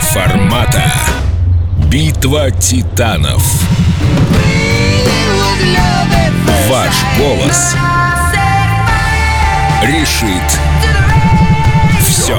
формата «Битва титанов». Ваш голос решит все.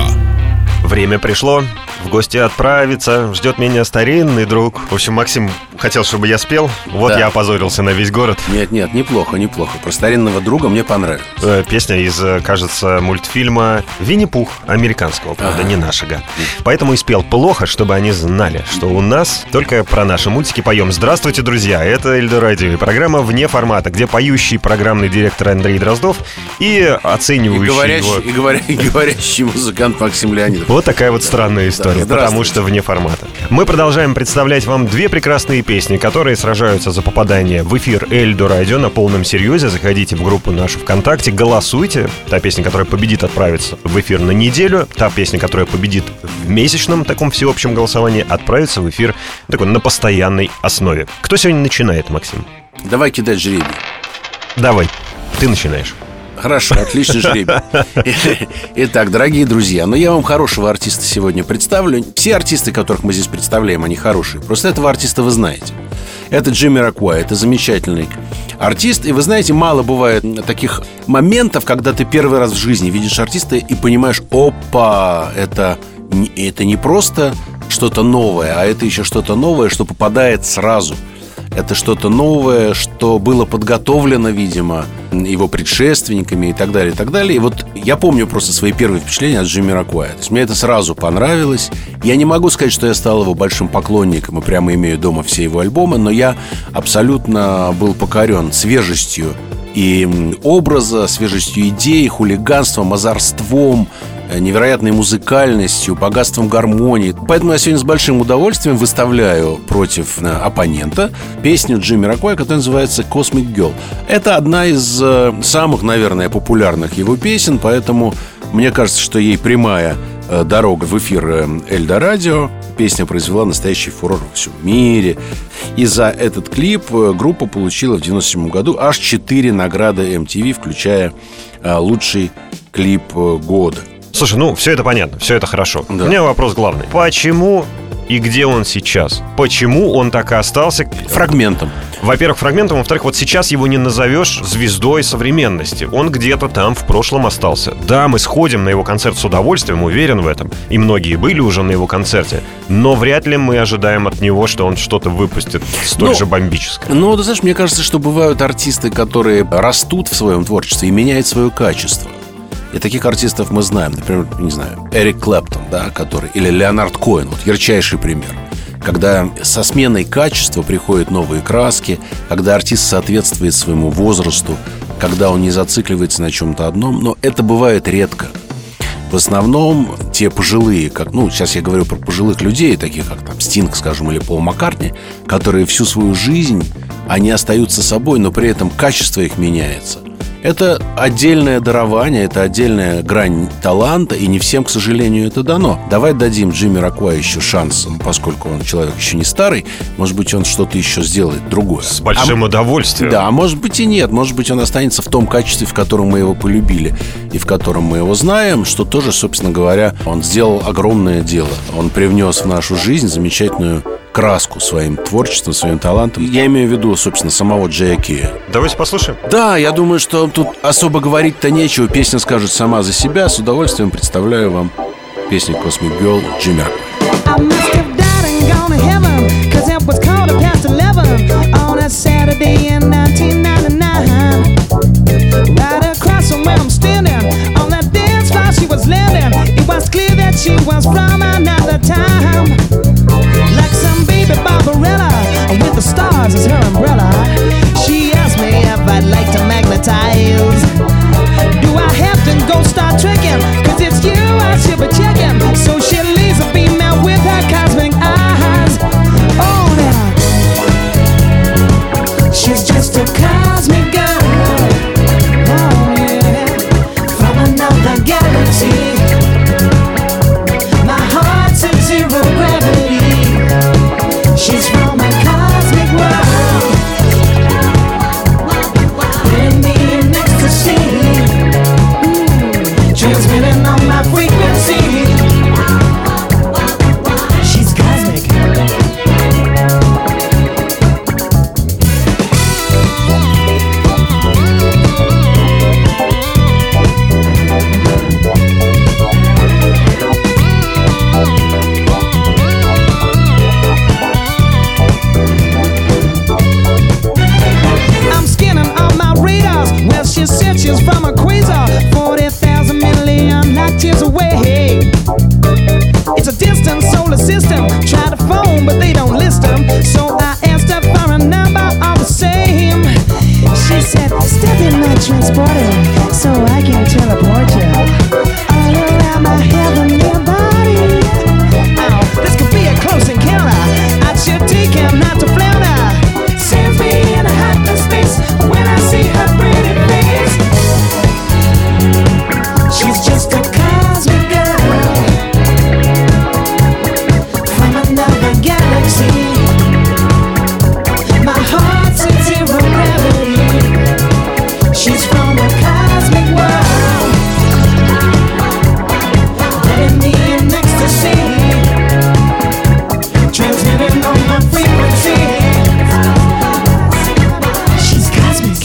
Время пришло. В гости отправиться. Ждет меня старинный друг. В общем, Максим хотел, чтобы я спел. Вот да. Я опозорился на весь город. Нет, неплохо. Про старинного друга мне понравилось. Песня из, кажется, мультфильма «Винни-Пух» американского, правда, не нашего. Поэтому и спел плохо, чтобы они знали, что у нас только про наши мультики поем. Здравствуйте, друзья, это Эльдорадио. И программа «Вне формата», где поющий программный директор Андрей Дроздов и оценивающий говорящий музыкант Максим Леонидов. Вот такая вот странная история. Потому что вне формата. Мы продолжаем представлять вам две прекрасные песни, которые сражаются за попадание в эфир Эльдорадио на полном серьезе. Заходите в группу нашу ВКонтакте, голосуйте. Та песня, которая победит, отправится в эфир на неделю. Та песня, которая победит в месячном таком всеобщем голосовании, отправится в эфир такой, на постоянной основе. Кто сегодня начинает, Максим? Давай кидать жребий. Давай, ты начинаешь. Хорошо, отличный жребий. Итак, дорогие друзья, я вам хорошего артиста сегодня представлю. Все артисты, которых мы здесь представляем, они хорошие. Просто этого артиста вы знаете. Это Джамироquai, это замечательный артист. И вы знаете, мало бывает таких моментов, когда ты первый раз в жизни видишь артиста и понимаешь, опа, это не просто что-то новое, а это еще что-то новое, что попадает сразу. Это что-то новое, что было подготовлено, видимо, его предшественниками и так далее, и так далее. И вот я помню просто свои первые впечатления от Джамироquai. То есть мне это сразу понравилось. Я не могу сказать, что я стал его большим поклонником и прямо имею дома все его альбомы, но я абсолютно был покорен свежестью и образа, свежестью идей, хулиганством, озорством, невероятной музыкальностью, богатством гармонии. Поэтому я сегодня с большим удовольствием выставляю против оппонента песню Джамироquai, которая называется «Cosmic Girl». Это одна из самых, наверное, популярных его песен, поэтому мне кажется, что ей прямая дорога в эфир Эльдорадио. Песня произвела настоящий фурор во всем мире. И за этот клип группа получила в 1997 году аж 4 награды MTV, включая лучший клип года. Слушай, все это понятно, все это хорошо. Да. У меня вопрос главный. Почему и где он сейчас? Почему он так и остался фрагментом? Во-первых, фрагментом. Во-вторых, вот сейчас его не назовешь звездой современности. Он где-то там в прошлом остался. Да, мы сходим на его концерт с удовольствием, уверен в этом. И многие были уже на его концерте. Но вряд ли мы ожидаем от него, что он что-то выпустит столь же бомбическое. Ты знаешь, мне кажется, что бывают артисты, которые растут в своем творчестве и меняют свое качество. И таких артистов мы знаем, например, Эрик Клэптон, или Леонард Коэн, ярчайший пример. Когда со сменой качества приходят новые краски, когда артист соответствует своему возрасту, когда он не зацикливается на чем-то одном, но это бывает редко. В основном те пожилые, сейчас я говорю про пожилых людей, таких как Стинг, скажем, или Пол Маккартни, которые всю свою жизнь, они остаются собой, но при этом качество их меняется. Это отдельное дарование, это отдельная грань таланта, и не всем, к сожалению, это дано. Давай дадим Джамироquai еще шанс, поскольку он человек еще не старый. Может быть, он что-то еще сделает другое. С большим удовольствием. Да, может быть и нет. Может быть, он останется в том качестве, в котором мы его полюбили и в котором мы его знаем, что тоже, собственно говоря, он сделал огромное дело. Он привнес в нашу жизнь замечательную краску своим творчеством, своим талантом. Я имею в виду, собственно, самого Джея Кия. Давайте послушаем. Да, я думаю, что тут особо говорить-то нечего. Песня скажет сама за себя. С удовольствием представляю вам песню «Cosmic Girl» Джамироquai. Barbarella, with the stars as her umbrella. She asked me if I'd like to magnetize. Do I have to go start tricking? Cause it's you I should be checking. So she leaves a beam out with her cosmic eyes. Oh now, she's just a cosmic girl. inches from a quasar, 40,000 million light years away. It's a distant solar system. Try to phone, but they don't list them. So I asked her for a number all the same. She said, step in my transporter, so I can teleport you all around my heavenly body. Oh, this could be a close encounter. I should take care not to flounder. Send me in a hot space when I see her pretty face. She's just a cosmic girl from another galaxy. My heart's at zero gravity. She's from a cosmic world, letting me in ecstasy, transmitting on my frequency. She's cosmic.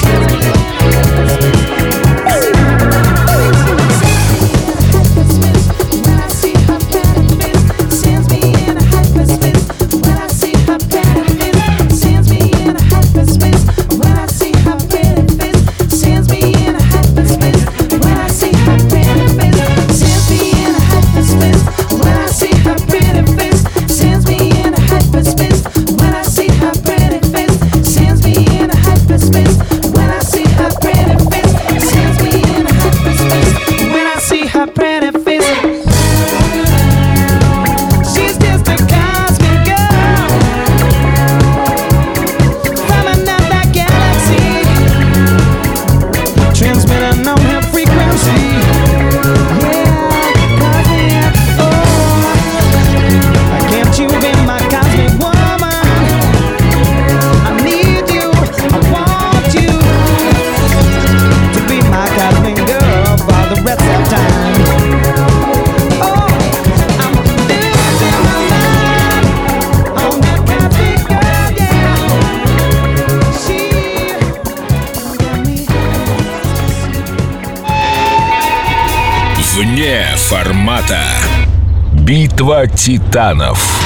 Битва титанов.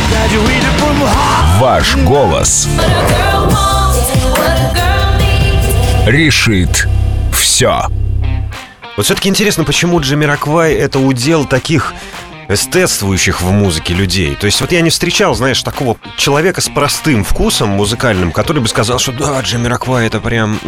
Ваш голос решит все. Вот все-таки интересно, почему Джамироквай — это удел таких эстетствующих в музыке людей. То есть вот я не встречал, знаешь, такого человека с простым вкусом музыкальным, который бы сказал, что да, Джамироквай — это прям...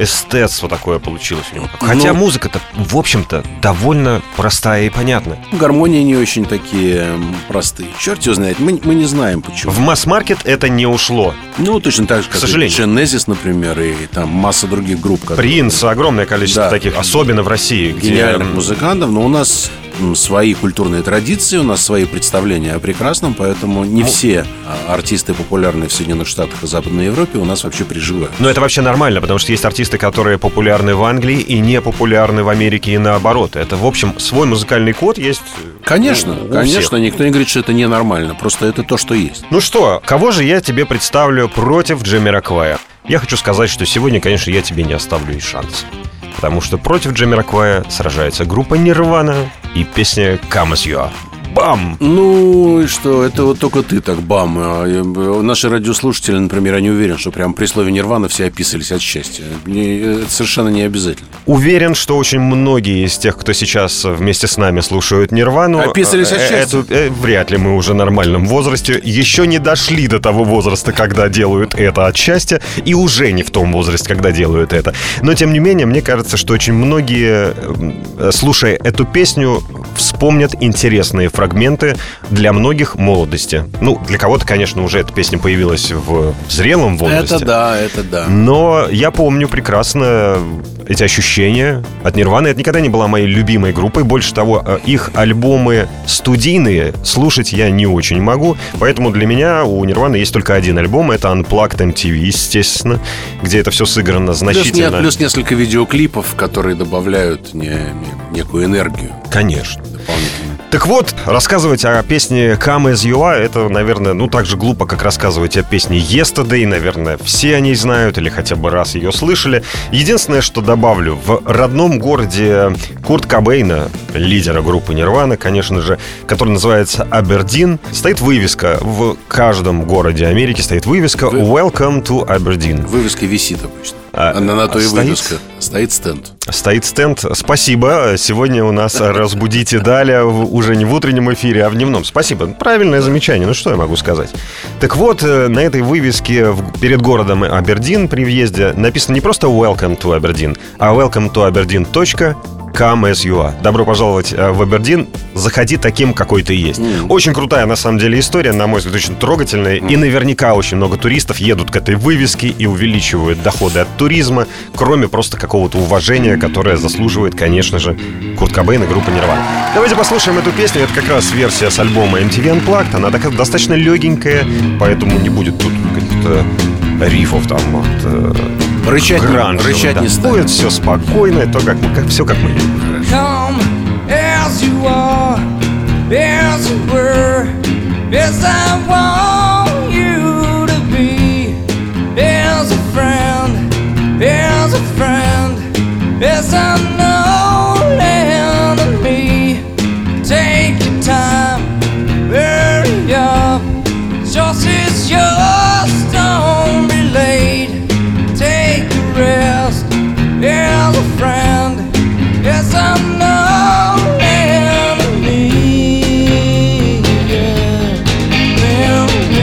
эстетство такое получилось у него. Хотя музыка-то, в общем-то, довольно простая и понятная. Гармонии не очень такие простые. Черт его знает, мы не знаем почему. В масс-маркет это не ушло. Ну, точно так же, как Genesis, например, и там масса других групп. Принц, огромное количество таких, особенно в России. Гениальных музыкантов, но у нас свои культурные традиции, у нас свои представления о прекрасном, поэтому не все артисты, популярные в Соединенных Штатах и Западной Европе, у нас вообще приживают. Но это вообще нормально, потому что есть артисты, которые популярны в Англии и не популярны в Америке, и наоборот. Это, в общем, свой музыкальный код есть. Конечно, конечно, никто не говорит, что это ненормально, просто это то, что есть. Ну что, кого же я тебе представлю против Джамироквая? Я хочу сказать, что сегодня, конечно, я тебе не оставлю и шанс. Потому что против Джамироквая сражается группа Нирвана и песня «Come as you are». Бам! Ну и что, это вот только ты так бам. Наши радиослушатели, например, они уверены, что прям при слове «Нирвана» все описались от счастья. Это совершенно не обязательно. Уверен, что очень многие из тех, кто сейчас вместе с нами слушают «Нирвану», описались от счастья? Вряд ли, мы уже в нормальном возрасте. Еще не дошли до того возраста, когда делают это от счастья. И уже не в том возрасте, когда делают это. Но, тем не менее, мне кажется, что очень многие, слушая эту песню, вспомнят интересные фрагменты для многих молодости. Ну, для кого-то, конечно, уже эта песня появилась в зрелом возрасте. Это да, это да. Но я помню прекрасно эти ощущения от Нирваны. Это никогда не была моей любимой группой. Больше того, их альбомы студийные слушать я не очень могу. Поэтому для меня у Нирваны есть только один альбом. Это Unplugged MTV, естественно, где это все сыграно значительно. Плюс несколько видеоклипов, которые добавляют некую энергию. Конечно. Дополнительно. Так вот, рассказывать о песне «Come as you are» — это, наверное, так же глупо, как рассказывать о песне «Yesterday». Наверное, все о ней знают или хотя бы раз ее слышали. Единственное, что добавлю, в родном городе Курт Кобейна, лидера группы «Нирвана», конечно же, который называется Абердин, стоит вывеска. В каждом городе Америки стоит вывеска «Welcome to Aberdeen». Вывеска висит обычно. Она на то и вывеска. Стоит стенд. Стоит стенд. Спасибо. Сегодня у нас разбудите Даля уже не в утреннем эфире, а в дневном. Спасибо. Правильное замечание. Ну, что я могу сказать? Так вот, на этой вывеске перед городом Абердин при въезде написано не просто «Welcome to Aberdeen», а «Welcome to Aberdeen. Come as you are». Добро пожаловать в Абердин. Заходи таким, какой ты есть. Очень крутая, на самом деле, история. На мой взгляд, очень трогательная. И наверняка очень много туристов едут к этой вывеске и увеличивают доходы от туризма, кроме просто какого-то уважения, которое заслуживает, конечно же, Курт Кобейн и группа Nirvana. Давайте послушаем эту песню. Это как раз версия с альбома MTV Unplugged. Она такая достаточно легенькая, поэтому не будет тут каких-то рифов там от рычать не стоит. Будет все спокойно, то как все как мы любим. Come as you are, as you were, as I want you to be, as a friend, as I know enemy. Take your time, hurry up, just as yours don't. As a friend, yes, I'm no enemy, enemy.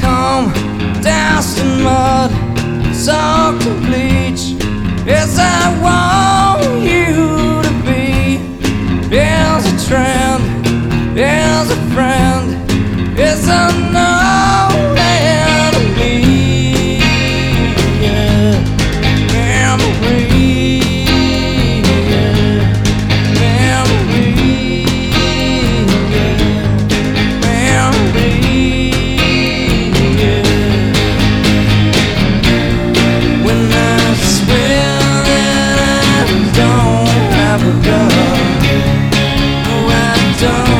Come, dance the mud, soak the bleach, yes, I want. As a friend, it's unknown enemy. Memory, memory. When I swear that I don't have a gun, no, I don't.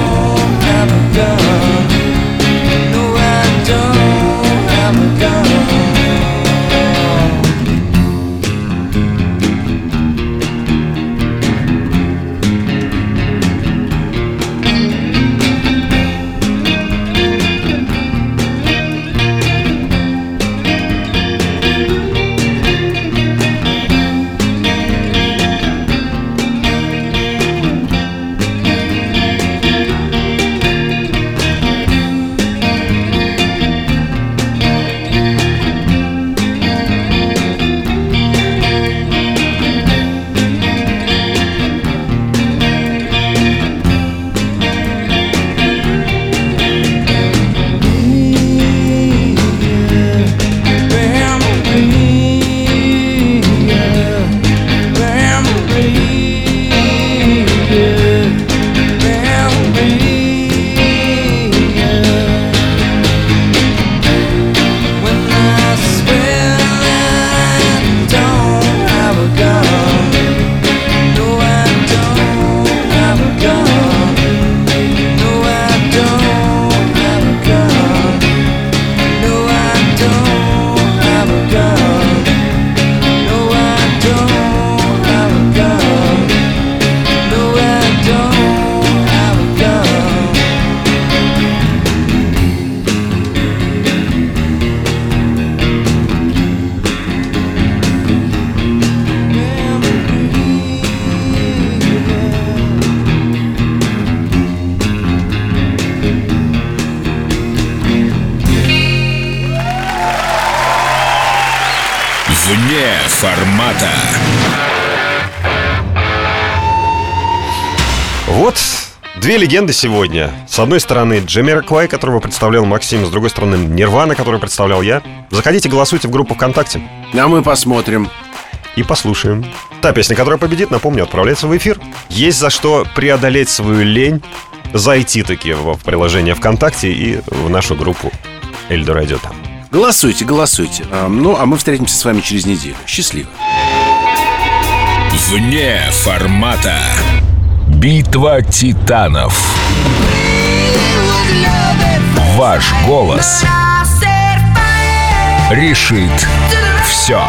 Две легенды сегодня. С одной стороны, Jamiroquai, которого представлял Максим, с другой стороны, Nirvana, которую представлял я. Заходите, голосуйте в группу ВКонтакте. А мы посмотрим. И послушаем. Та песня, которая победит, напомню, отправляется в эфир. Есть за что преодолеть свою лень, зайти-таки в приложение ВКонтакте и в нашу группу Эльдорадио там. Голосуйте, голосуйте. Ну, а мы встретимся с вами через неделю. Счастливо. Вне формата. Битва титанов. Ваш голос решит все.